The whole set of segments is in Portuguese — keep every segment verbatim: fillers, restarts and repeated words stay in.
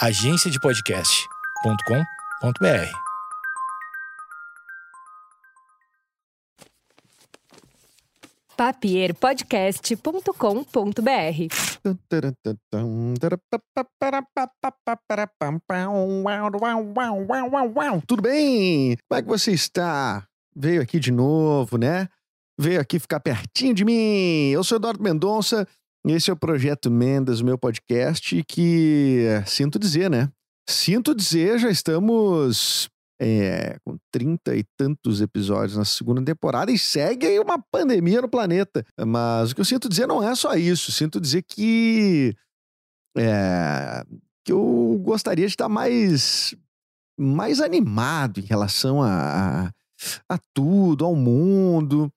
agência de podcast ponto com ponto br. papier podcast ponto com ponto br. Tudo bem? Como é que você está? Veio aqui de novo, né? Veio aqui ficar pertinho de mim. Eu sou Eduardo Mendonça e esse é o Projeto Mendes, meu podcast, que sinto dizer, né? Sinto dizer, já estamos... É, com trinta e tantos episódios na segunda temporada e segue aí uma pandemia no planeta. Mas o que eu sinto dizer não é só isso. Sinto dizer que... É, que eu gostaria de estar mais... mais animado em relação a, a, a tudo, ao mundo.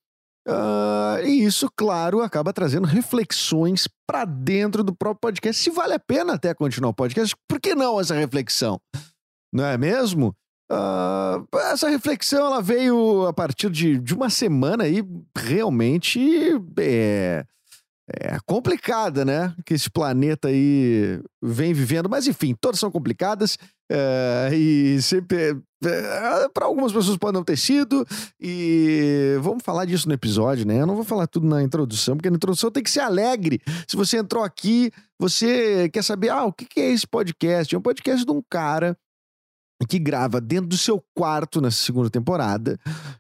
Uh, e isso, claro, acaba trazendo reflexões para dentro do próprio podcast. Se vale a pena até continuar o podcast, por que não essa reflexão? Não é mesmo? Uh, essa reflexão ela veio a partir de, de uma semana aí realmente é, é complicada, né? Que esse planeta aí vem vivendo, mas enfim, todas são complicadas é, e sempre é, para algumas pessoas pode não ter sido, e vamos falar disso no episódio, né? Eu não vou falar tudo na introdução, porque na introdução tem que ser alegre. Se você entrou aqui, você quer saber, ah, o que é esse podcast? É um podcast de um cara que grava dentro do seu quarto nessa segunda temporada.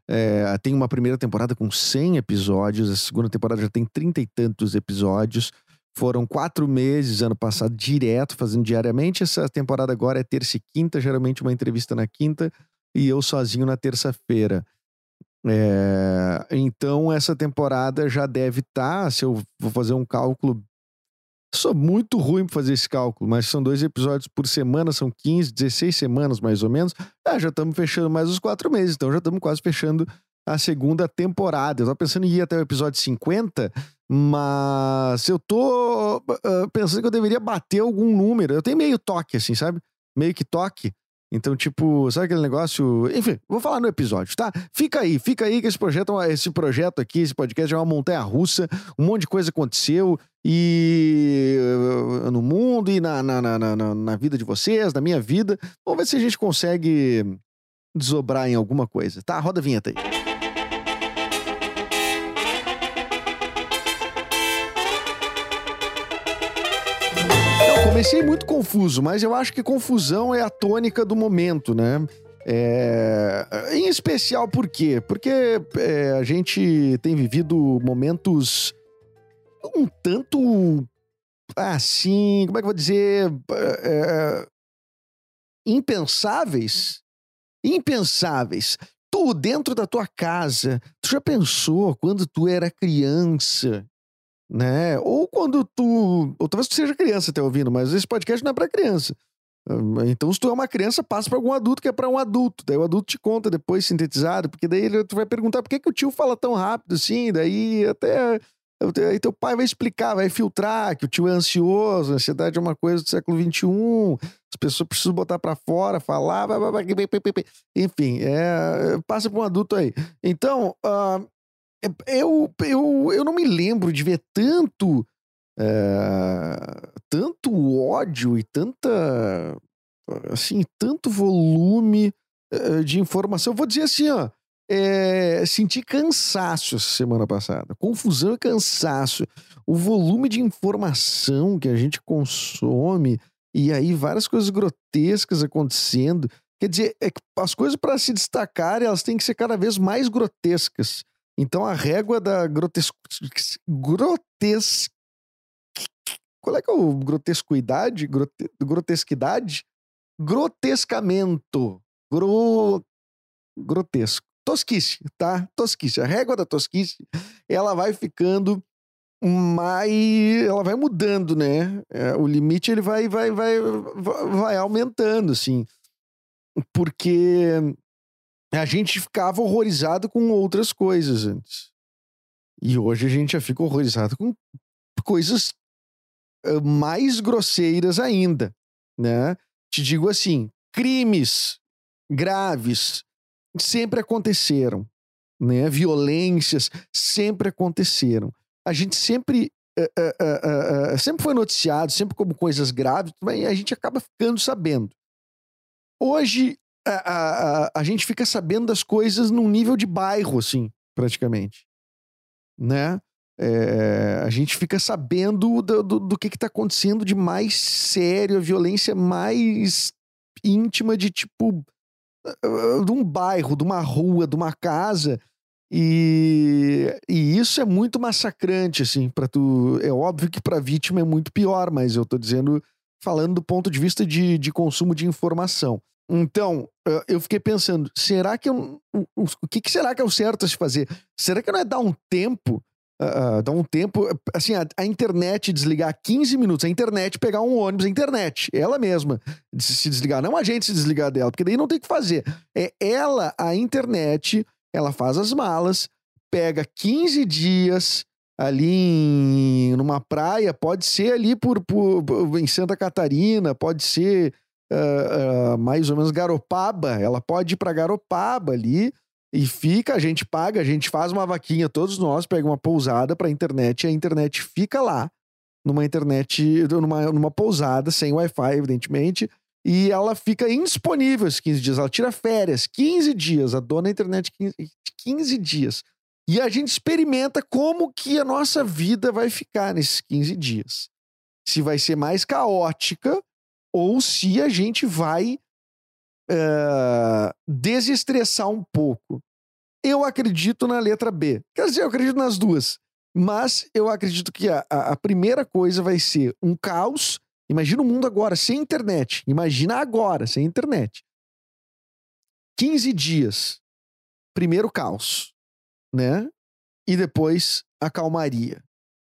É, tem uma primeira temporada com cem episódios, a segunda temporada já tem trinta e tantos episódios. Foram quatro meses, ano passado, direto, fazendo diariamente. Essa temporada agora é terça e quinta, geralmente uma entrevista na quinta e eu sozinho na terça-feira. É, então, essa temporada já deve estar, se eu vou fazer um cálculo... Sou muito ruim para fazer esse cálculo, mas são dois episódios por semana, são quinze, dezesseis semanas mais ou menos. Ah, já estamos fechando mais os quatro meses, então já estamos quase fechando a segunda temporada. Eu estava pensando em ir até o episódio cinquenta, mas eu tô uh, pensando que eu deveria bater algum número. Eu tenho meio toque, assim, sabe? Meio que toque. Então, tipo, sabe aquele negócio... Enfim, vou falar no episódio, tá? Fica aí, fica aí que esse projeto, esse projeto aqui, esse podcast é uma montanha-russa. Um monte de coisa aconteceu e... no mundo e na, na, na, na, na vida de vocês, na minha vida. Vamos ver se a gente consegue desdobrar em alguma coisa, tá? Roda a vinheta aí. Comecei muito confuso, mas eu acho que confusão é a tônica do momento, né? É... Em especial por quê? Porque é, a gente tem vivido momentos um tanto, assim, como é que eu vou dizer? É... Impensáveis. Impensáveis. Tu dentro da tua casa, tu já pensou quando tu era criança... Né? Ou quando tu... Ou talvez tu seja criança até ouvindo, mas esse podcast não é pra criança. Então, se tu é uma criança, passa pra algum adulto que é pra um adulto. Daí o adulto te conta depois, sintetizado, porque daí ele, tu vai perguntar por que, que o tio fala tão rápido assim, daí até... Aí teu pai vai explicar, vai filtrar que o tio é ansioso, a ansiedade é uma coisa do século vinte e um, as pessoas precisam botar pra fora, falar... Blá, blá, blá, enfim, é, passa pra um adulto aí. Então... Uh... Eu, eu, eu não me lembro de ver tanto é, tanto ódio e tanta assim, tanto volume é, de informação. Eu vou dizer assim, ó, é, senti cansaço essa semana passada, confusão e cansaço. O volume de informação que a gente consome e aí várias coisas grotescas acontecendo. Quer dizer, é que as coisas para se destacar, elas têm que ser cada vez mais grotescas. Então a régua da grotes... grotes... Qual é que é o grotesquidade? Grote... Grotesquidade? Grotescamento. Gro... Grotesco. Tosquice, tá? Tosquice. A régua da tosquice, ela vai ficando mais... Ela vai mudando, né? O limite, ele vai, vai, vai, vai aumentando, assim. Porque... A gente ficava horrorizado com outras coisas antes. E hoje a gente já fica horrorizado com coisas mais grosseiras ainda, né? Te digo assim, crimes graves sempre aconteceram, né? Violências sempre aconteceram. A gente sempre é, é, é, é, sempre foi noticiado, sempre como coisas graves, mas a gente acaba ficando sabendo. Hoje, a, a, a gente fica sabendo das coisas num nível de bairro, assim, praticamente. Né? É, a gente fica sabendo do, do, do que que tá acontecendo de mais sério, a violência mais íntima de, tipo, de um bairro, de uma rua, de uma casa. E, e isso é muito massacrante, assim, pra tu... É óbvio que pra vítima é muito pior, mas eu tô dizendo, falando do ponto de vista de, de consumo de informação. Então, eu fiquei pensando, será que eu... O que, que será que é o certo a se fazer? Será que não é dar um tempo... Uh, dá um tempo, assim, a, a internet desligar quinze minutos, a internet pegar um ônibus, a internet, ela mesma se desligar, não a gente se desligar dela, porque daí não tem o que fazer, é ela, a internet, ela faz as malas, pega quinze dias ali em, numa praia, pode ser ali por, por, em Santa Catarina, pode ser uh, uh, mais ou menos Garopaba, ela pode ir pra Garopaba ali. E fica, a gente paga, a gente faz uma vaquinha, todos nós, pega uma pousada pra internet, e a internet fica lá, numa internet, numa, numa pousada, sem Wi-Fi, evidentemente, e ela fica indisponível esses quinze dias, ela tira férias, quinze dias, a dona internet, quinze dias. E a gente experimenta como que a nossa vida vai ficar nesses quinze dias. Se vai ser mais caótica, ou se a gente vai... Uh, desestressar um pouco. Eu acredito na letra B. Quer dizer, eu acredito nas duas. Mas eu acredito que a, a, a primeira coisa vai ser um caos. Imagina o mundo agora, sem internet. Imagina agora, sem internet. quinze dias. Primeiro caos. Né? E depois a calmaria.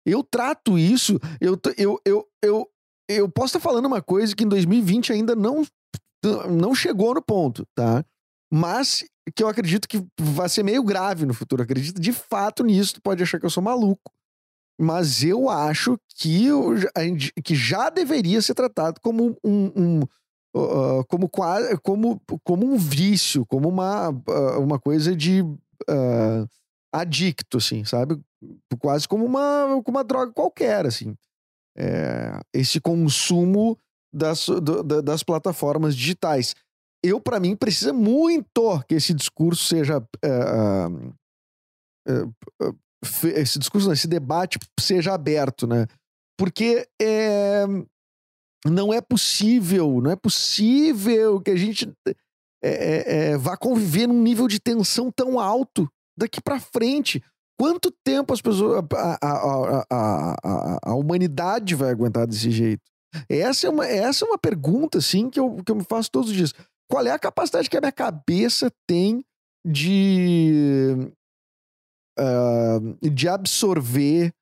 Eu trato isso... Eu, eu, eu, eu, eu posso estar falando uma coisa que em dois mil e vinte ainda não... não chegou no ponto, tá? Mas que eu acredito que vai ser meio grave no futuro. Eu acredito de fato nisso. Tu pode achar que eu sou maluco. Mas eu acho que, eu, que já deveria ser tratado como um... um uh, como, como, como um vício, como uma, uh, uma coisa de... Uh, adicto, assim, sabe? Quase como uma, como uma droga qualquer, assim. É, esse consumo... Das, do, das plataformas digitais. Eu, pra mim, precisa muito que esse discurso seja uh, uh, uh, esse discurso, não, esse debate seja aberto, né? Porque é, não é possível, não é possível que a gente é, é, vá conviver num nível de tensão tão alto daqui pra frente. Quanto tempo as pessoas a, a, a, a, a, a humanidade vai aguentar desse jeito? Essa é uma, essa é uma pergunta, assim, que eu, que eu me faço todos os dias. Qual é a capacidade que a minha cabeça tem de, uh, de absorver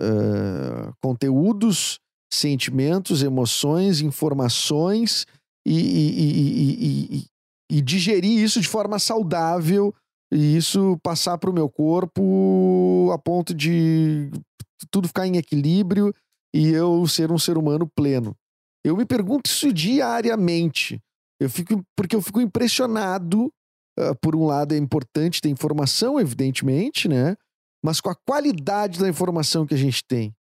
uh, conteúdos, sentimentos, emoções, informações e, e, e, e, e, e digerir isso de forma saudável e isso passar para o meu corpo a ponto de tudo ficar em equilíbrio e eu ser um ser humano pleno. Eu me pergunto isso diariamente. Eu fico, porque eu fico impressionado. Uh, por um lado, é importante ter informação, evidentemente, né? Mas com a qualidade da informação que a gente tem.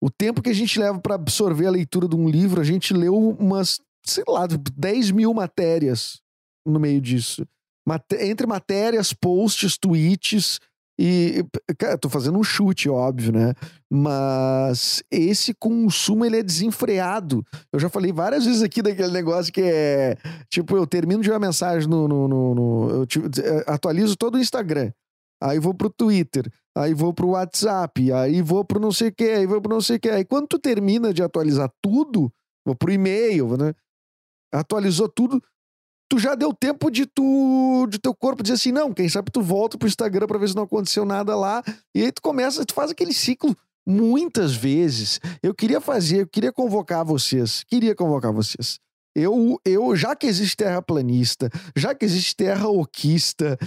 O tempo que a gente leva para absorver a leitura de um livro, a gente leu umas, sei lá, dez mil matérias no meio disso. Mate- entre matérias, posts, tweets... E, cara, eu tô fazendo um chute, óbvio, né? Mas esse consumo, ele é desenfreado. Eu já falei várias vezes aqui daquele negócio que é... Tipo, eu termino de uma mensagem no... no, no, no eu tipo, atualizo todo o Instagram. Aí vou pro Twitter. Aí vou pro WhatsApp. Aí vou pro não sei o quê. Aí vou pro não sei o quê. Aí quando tu termina de atualizar tudo... Vou pro e-mail, né? Atualizou tudo... Tu já deu tempo de tu, de teu corpo dizer assim, não, quem sabe tu volta pro Instagram pra ver se não aconteceu nada lá. E aí tu começa, tu faz aquele ciclo muitas vezes. Eu queria fazer, eu queria convocar vocês, queria convocar vocês. Eu, eu, já que existe terraplanista, já que existe terraoquista,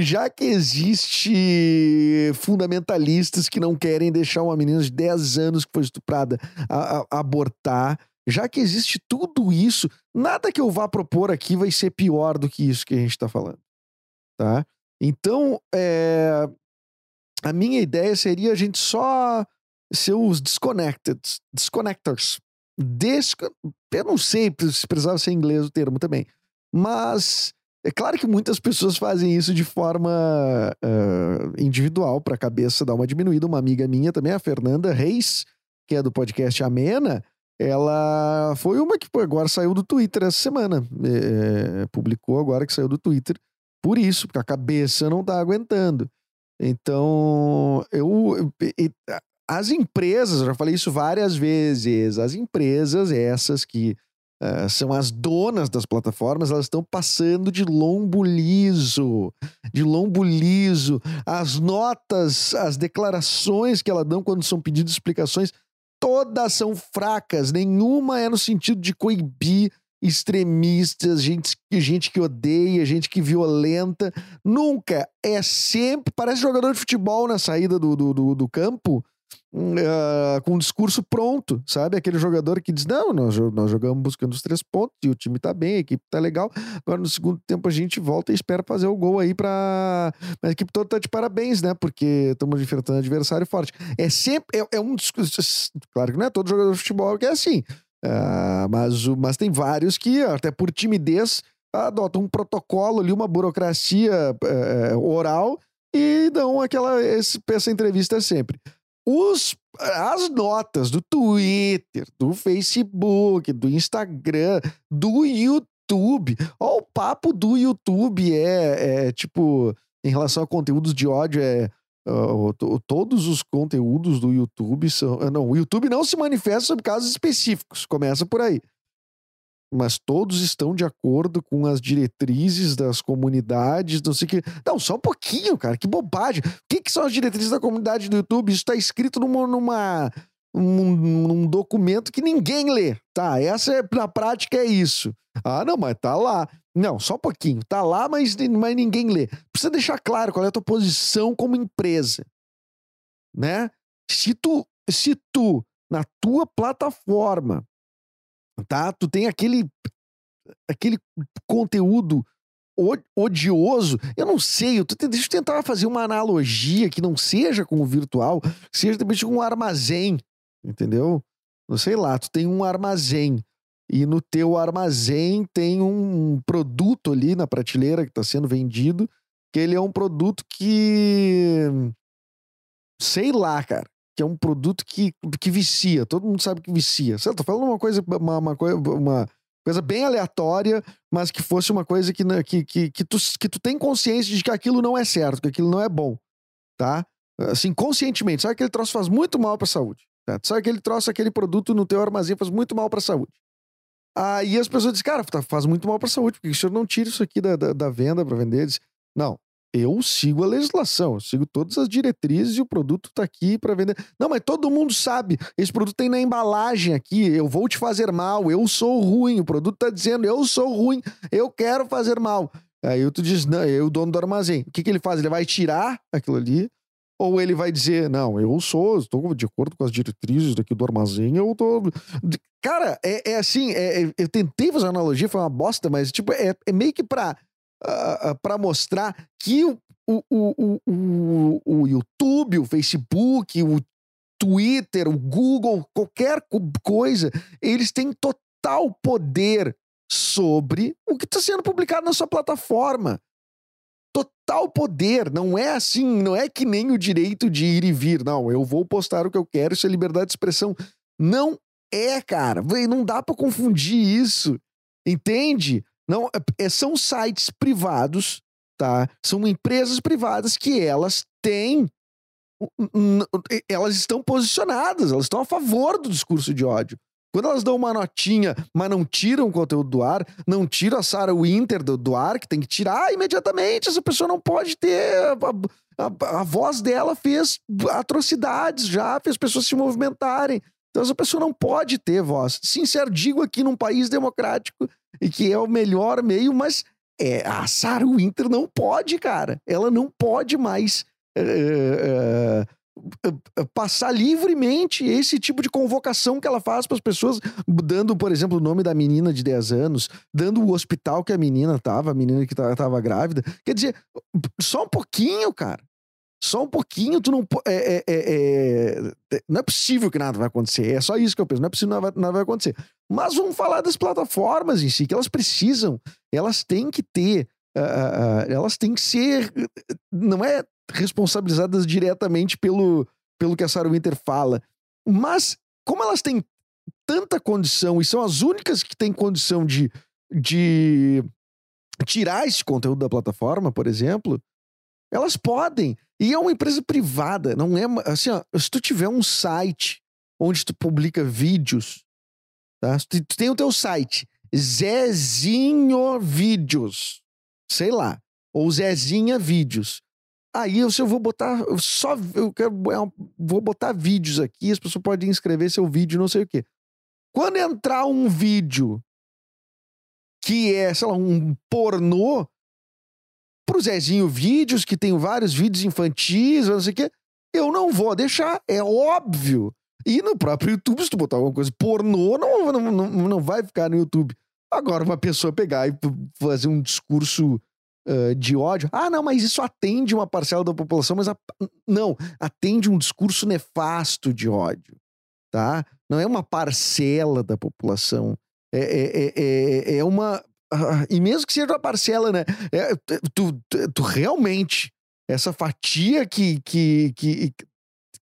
já que existe fundamentalistas que não querem deixar uma menina de dez anos que foi estuprada a, a, a abortar, já que existe tudo isso, nada que eu vá propor aqui vai ser pior do que isso que a gente está falando, tá? Então, é... a minha ideia seria a gente só seus disconnected, disconnectors. Desco... Eu não sei se precisava ser em inglês o termo também. Mas é claro que muitas pessoas fazem isso de forma uh, individual, para a cabeça dar uma diminuída. Uma amiga minha também, a Fernanda Reis, que é do podcast Amena, ela foi uma que agora saiu do Twitter essa semana. É, publicou agora que saiu do Twitter. Por isso, porque a cabeça não tá aguentando. Então, eu... eu as empresas, eu já falei isso várias vezes, as empresas essas que uh, são as donas das plataformas, elas estão passando de lombo liso, de lombo liso. As notas, as declarações que elas dão quando são pedidas explicações, todas são fracas, nenhuma é no sentido de coibir extremistas, gente, gente que odeia, gente que violenta, nunca, é sempre, parece jogador de futebol na saída do, do, do, do campo, Uh, com um discurso pronto, sabe? Aquele jogador que diz, não, nós, nós jogamos buscando os três pontos e o time tá bem, a equipe tá legal, agora no segundo tempo a gente volta e espera fazer o gol aí pra... A equipe toda tá de parabéns, né? Porque estamos enfrentando adversário forte. É sempre... É, é um discurso... Claro que não é todo jogador de futebol que é assim, uh, mas, mas tem vários que, até por timidez, adotam um protocolo ali, uma burocracia uh, oral e dão aquela... Esse, essa entrevista é sempre... Os, as notas do Twitter, do Facebook, do Instagram, do YouTube. Ó, o papo do YouTube é, é tipo, em relação a conteúdos de ódio, é uh, todos os conteúdos do YouTube são... Uh, não, o YouTube não se manifesta sobre casos específicos, começa por aí. Mas todos estão de acordo com as diretrizes das comunidades, não sei o que... Não, só um pouquinho, cara, que bobagem. O que, que são as diretrizes da comunidade do YouTube? Isso está escrito numa, numa, num, num documento que ninguém lê. Tá, essa é, na prática é isso. Ah, não, mas tá lá. Não, só um pouquinho. Tá lá, mas, mas ninguém lê. Precisa deixar claro qual é a tua posição como empresa. Né? Se tu, se tu na tua plataforma... Tá? Tu tem aquele, aquele conteúdo odioso. Eu não sei, eu tô, deixa eu tentar fazer uma analogia que não seja com o virtual, seja também com um armazém, entendeu? Não sei lá, tu tem um armazém e no teu armazém tem um produto ali na prateleira que tá sendo vendido, que ele é um produto que... Sei lá, cara. Que é um produto que, que vicia. Todo mundo sabe que vicia. Eu tô falando uma coisa, uma, uma, uma coisa bem aleatória, mas que fosse uma coisa que, que, que, que, tu, que tu tem consciência de que aquilo não é certo, que aquilo não é bom, tá? Assim, conscientemente. Sabe que aquele troço faz muito mal pra saúde, tá? Sabe que aquele troço, aquele produto no teu armazém faz muito mal pra saúde. Aí as pessoas dizem, cara, faz muito mal pra saúde, porque o senhor não tira isso aqui da, da, da venda pra vender? Diz, não. Eu sigo a legislação, eu sigo todas as diretrizes e o produto tá aqui para vender. Não, mas todo mundo sabe, esse produto tem na embalagem aqui, eu vou te fazer mal, eu sou ruim, o produto tá dizendo, eu sou ruim, eu quero fazer mal. Aí tu diz, não, eu, o dono do armazém, o que que ele faz? Ele vai tirar aquilo ali, ou ele vai dizer, não, eu sou, estou de acordo com as diretrizes daqui do armazém, eu tô... Cara, é, é assim, é, é, eu tentei fazer uma analogia, foi uma bosta, mas tipo, é, é meio que pra... Uh, uh, para mostrar que o, o, o, o, o YouTube, o Facebook, o Twitter, o Google, qualquer coisa, eles têm total poder sobre o que está sendo publicado na sua plataforma. Total poder. Não é assim, não é que nem o direito de ir e vir. Não, eu vou postar o que eu quero, isso é liberdade de expressão. Não é, cara. Não dá para confundir isso. Entende? Não, são sites privados, tá? São empresas privadas que elas têm... Elas estão posicionadas, elas estão a favor do discurso de ódio. Quando elas dão uma notinha, mas não tiram o conteúdo do ar, não tiram a Sarah Winter do, do ar, que tem que tirar imediatamente, essa pessoa não pode ter... A, a, a voz dela fez atrocidades já, fez pessoas se movimentarem. Então essa pessoa não pode ter voz. Sincero, digo aqui num país democrático... E que é o melhor meio, mas é, a Sarah Winter não pode, cara. Ela não pode mais uh, uh, uh, passar livremente esse tipo de convocação que ela faz para as pessoas, dando, por exemplo, o nome da menina de dez anos, dando o hospital que a menina tava, a menina que tava grávida. Quer dizer, só um pouquinho, cara. Só um pouquinho, tu não... É, é, é, é, não é possível que nada vai acontecer. É só isso que eu penso. Não é possível que nada vai, nada vai acontecer. Mas vamos falar das plataformas em si, que elas precisam. Elas têm que ter... Uh, uh, elas têm que ser... Não é responsabilizadas diretamente pelo, pelo que a Sarah Winter fala. Mas, como elas têm tanta condição, e são as únicas que têm condição de, de tirar esse conteúdo da plataforma, por exemplo... Elas podem. E é uma empresa privada. Não é... Assim, ó, se tu tiver um site onde tu publica vídeos, tá? Se tu, tu tem o teu site, Zezinho Vídeos, sei lá, ou Zezinha Vídeos. Aí eu, se eu vou botar... Eu só... Eu quero... Eu vou botar vídeos aqui, as pessoas podem inscrever seu vídeo, não sei o quê. Quando entrar um vídeo que é, sei lá, um pornô, pro Zezinho Vídeos, que tem vários vídeos infantis, não sei o quê, eu não vou deixar, é óbvio. E no próprio YouTube, se tu botar alguma coisa pornô, não, não, não vai ficar no YouTube. Agora, uma pessoa pegar e fazer um discurso uh, de ódio, ah, não, mas isso atende uma parcela da população, mas a... não, atende um discurso nefasto de ódio, tá? Não é uma parcela da população, é, é, é, é, é uma... Uh, e mesmo que seja uma parcela, né? É, tu, tu, tu realmente, essa fatia que, que, que,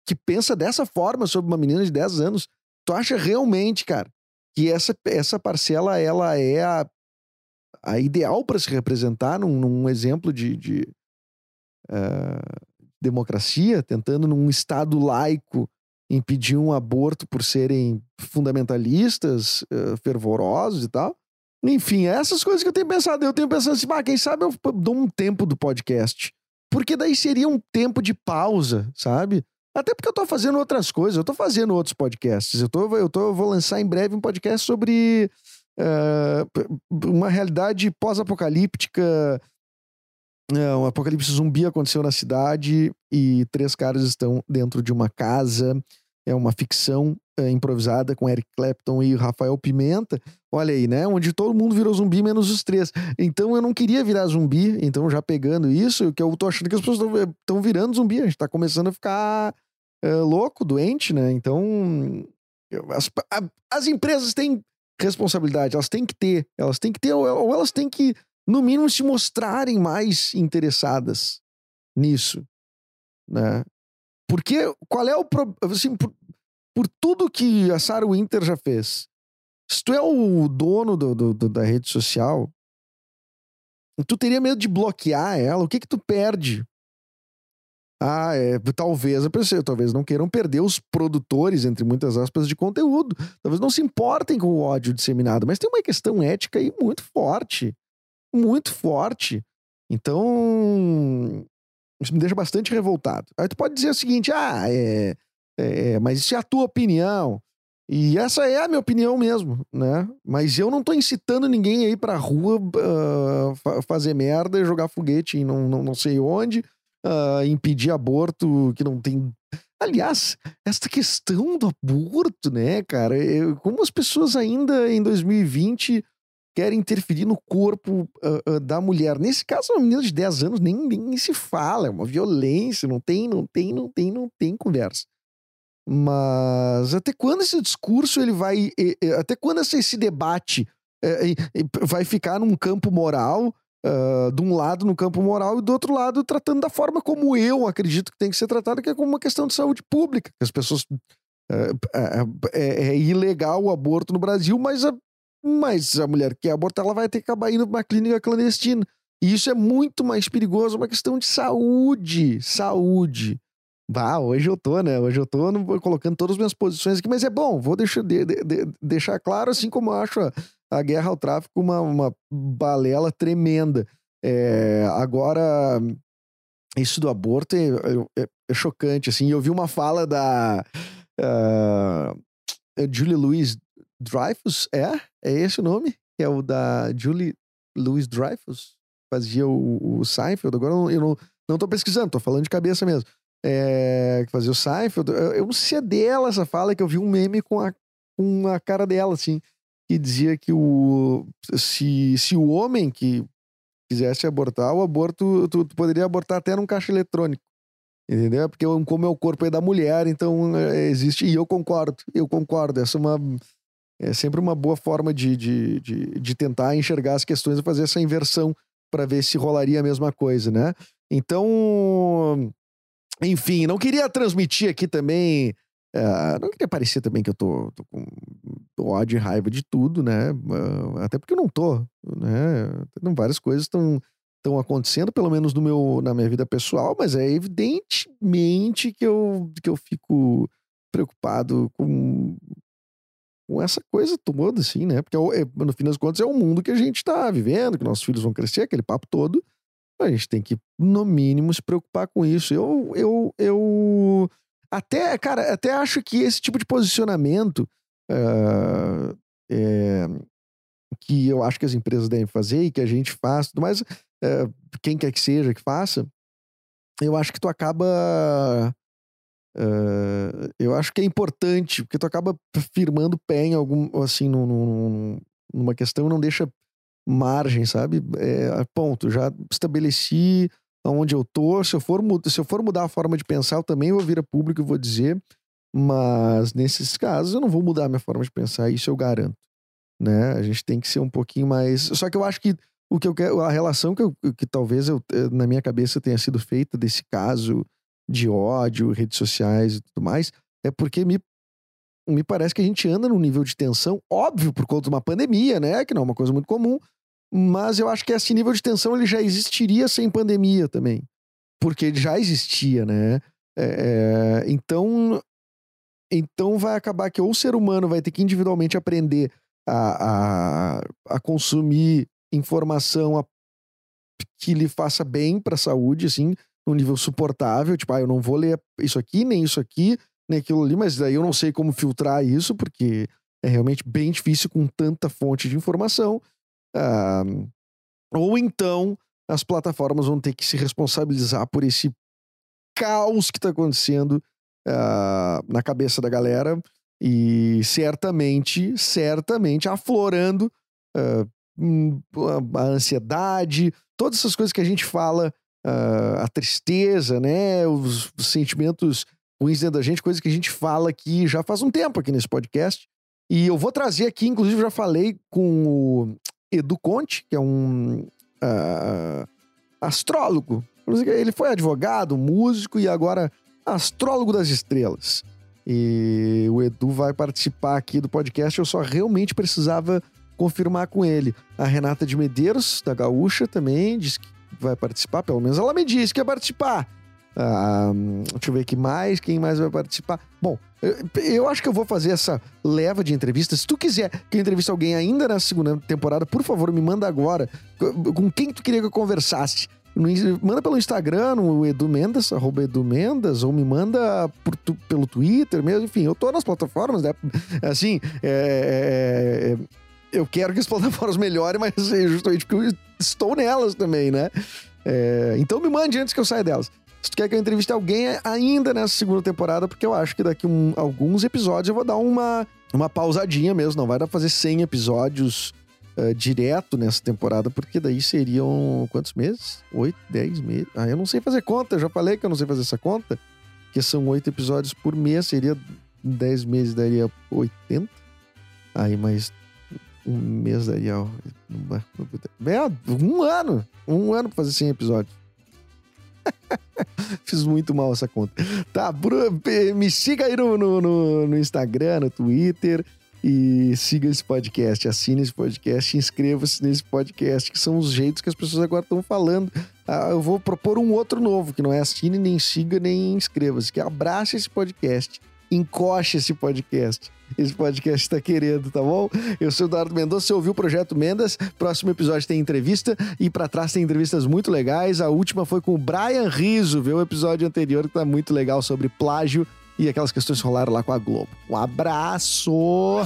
que pensa dessa forma sobre uma menina de dez anos, tu acha realmente, cara, que essa, essa parcela, ela é a, a ideal para se representar num, num exemplo de, de uh, democracia, tentando num estado laico impedir um aborto por serem fundamentalistas, uh, fervorosos e tal? Enfim, essas coisas que eu tenho pensado. Eu tenho pensado assim, ah, quem sabe eu dou um tempo do podcast. Porque daí seria um tempo de pausa, sabe? Até porque eu tô fazendo outras coisas. Eu tô fazendo outros podcasts. Eu, tô, eu, tô, eu vou lançar em breve um podcast sobre uh, uma realidade pós-apocalíptica. Uh, um apocalipse zumbi aconteceu na cidade e três caras estão dentro de uma casa. É uma ficção uh, improvisada com Eric Clapton e Rafael Pimenta. Olha aí, né? Onde todo mundo virou zumbi, menos os três. Então eu não queria virar zumbi. Então já pegando isso, que eu tô achando que as pessoas estão virando zumbi. A gente tá começando a ficar uh, louco, doente, né? Então as, a, as empresas têm responsabilidade. Elas têm que ter. Elas têm que ter ou, ou elas têm que, no mínimo, se mostrarem mais interessadas nisso, né? Porque qual é o problema? Assim, por, por tudo que a Sarah Winter já fez, se tu é o dono do, do, do, da rede social, tu teria medo de bloquear ela? O que que tu perde? Ah, é, talvez a pessoa, talvez não queiram perder os produtores, entre muitas aspas, de conteúdo. Talvez não se importem com o ódio disseminado. Mas tem uma questão ética aí muito forte. Muito forte. Então... Isso me deixa bastante revoltado. Aí tu pode dizer o seguinte, ah, é, é, mas isso é a tua opinião. E essa é a minha opinião mesmo, né? Mas eu não tô incitando ninguém a ir pra rua uh, fazer merda e jogar foguete em não, não, não sei onde, uh, impedir aborto que não tem... Aliás, esta questão do aborto, né, cara? Eu, como as pessoas ainda em dois mil e vinte... querem interferir no corpo uh, uh, da mulher. Nesse caso, uma menina de dez anos nem, nem se fala. É uma violência. Não tem, não tem, não tem, não tem conversa. Mas até quando esse discurso, ele vai... E, e, até quando esse, esse debate e, e, vai ficar num campo moral, uh, de um lado no campo moral e do outro lado tratando da forma como eu acredito que tem que ser tratado, que é como uma questão de saúde pública. As pessoas... Uh, uh, é, é ilegal o aborto no Brasil, mas... Uh, Mas a mulher que quer abortar, ela vai ter que acabar indo para uma clínica clandestina. E isso é muito mais perigoso, uma questão de saúde. Saúde. Bah, hoje eu tô, né? Hoje eu tô colocando todas as minhas posições aqui, mas é bom, vou deixar, de, de, deixar claro, assim como eu acho a, a guerra ao tráfico uma, uma balela tremenda. É, agora, isso do aborto é, é, é chocante, assim. Eu vi uma fala da uh, Julie Louise Dreyfus, é? É esse o nome? É o da Julie Louise Dreyfus? Fazia o, o Seinfeld. Agora eu, não, eu não, não tô pesquisando, tô falando de cabeça mesmo. É, fazia o Seinfeld. Eu, eu não sei dela essa fala, que eu vi um meme com a, com a cara dela, assim, que dizia que o, se, se o homem que quisesse abortar, o aborto, tu, tu poderia abortar até num caixa eletrônico. Entendeu? Porque como é o corpo é da mulher, então existe... E eu concordo, eu concordo. Essa é, uma, é sempre uma boa forma de, de, de, de tentar enxergar as questões e fazer essa inversão para ver se rolaria a mesma coisa, né? Então... Enfim, não queria transmitir aqui também... Uh, não queria parecer também que eu tô, tô com ódio e raiva de tudo, né? Uh, até porque eu não tô, né? Então, várias coisas estão... estão acontecendo, pelo menos no meu, na minha vida pessoal, mas é evidentemente que eu, que eu fico preocupado com, com essa coisa toda, assim, né? Porque é, no fim das contas é o mundo que a gente tá vivendo, que nossos filhos vão crescer, aquele papo todo. A gente tem que, no mínimo, se preocupar com isso. Eu, eu, eu até, cara, até acho que esse tipo de posicionamento uh, é, que eu acho que as empresas devem fazer e que a gente faz, tudo mais... quem quer que seja que faça, eu acho que tu acaba uh, eu acho que é importante, porque tu acaba firmando pé em algum, assim, num, num, numa questão, não deixa margem, sabe? É, ponto, já estabeleci aonde eu tô, se eu, for, se eu for mudar a forma de pensar, eu também vou vir a público e vou dizer, mas nesses casos eu não vou mudar a minha forma de pensar, isso eu garanto, né? A gente tem que ser um pouquinho mais, só que eu acho que o que eu quero, a relação que, eu, que talvez eu, na minha cabeça tenha sido feita desse caso de ódio, redes sociais e tudo mais, é porque me, me parece que a gente anda num nível de tensão, óbvio, por conta de uma pandemia, né? Que não é uma coisa muito comum, mas eu acho que esse nível de tensão ele já existiria sem pandemia também, porque ele já existia, né? É, então, então vai acabar que ou o ser humano vai ter que individualmente aprender a, a, a consumir informação a... que lhe faça bem pra saúde, assim, num nível suportável, tipo, ah, eu não vou ler isso aqui, nem isso aqui, nem aquilo ali, mas daí eu não sei como filtrar isso, porque é realmente bem difícil com tanta fonte de informação. Ah, ou então as plataformas vão ter que se responsabilizar por esse caos que tá acontecendo ah, na cabeça da galera e certamente, certamente aflorando ah, a ansiedade, todas essas coisas que a gente fala, uh, a tristeza, né, os sentimentos ruins dentro da gente, coisas que a gente fala aqui já faz um tempo aqui nesse podcast, e eu vou trazer aqui, inclusive já falei com o Edu Conte, que é um uh, astrólogo, ele foi advogado, músico e agora astrólogo das estrelas, e o Edu vai participar aqui do podcast, eu só realmente precisava confirmar com ele. A Renata de Medeiros, da Gaúcha, também disse que vai participar, pelo menos ela me disse que ia participar. Ah, deixa eu ver aqui mais, quem mais vai participar. Bom, eu, eu acho que eu vou fazer essa leva de entrevistas. Se tu quiser que eu entreviste alguém ainda na segunda temporada, por favor, me manda agora. Com quem tu queria que eu conversasse? Manda pelo Instagram, o Edu Mendes, arroba Edu Mendes, ou me manda por tu, pelo Twitter mesmo. Enfim, eu tô nas plataformas, né? Assim, é... é, é eu quero que as plataformas melhorem, mas justamente porque eu estou nelas também, né? É, então me mande antes que eu saia delas. Se tu quer que eu entreviste alguém ainda nessa segunda temporada, porque eu acho que daqui um, alguns episódios eu vou dar uma, uma pausadinha mesmo, não vai dar pra fazer cem episódios uh, direto nessa temporada, porque daí seriam quantos meses? Oito, dez meses? Ah, eu não sei fazer conta, eu já falei que eu não sei fazer essa conta, que são oito episódios por mês, seria dez meses, daria oitenta. Aí, mas... um mês daí, ó. Um ano! Um ano pra fazer cem episódios. Fiz muito mal essa conta. Tá, me siga aí no, no, no Instagram, no Twitter. E siga esse podcast, assine esse podcast, inscreva-se nesse podcast, que são os jeitos que as pessoas agora estão falando. Ah, eu vou propor um outro novo, que não é assine, nem siga, nem inscreva-se, que abraça esse podcast. Encoste esse podcast. Esse podcast tá querendo, tá bom? Eu sou o Eduardo Mendonça, você ouviu o Projeto Mendes. Próximo episódio tem entrevista e pra trás tem entrevistas muito legais. A última foi com o Brian Rizzo, viu? O episódio anterior que tá muito legal sobre plágio e aquelas questões que rolaram lá com a Globo. Um abraço!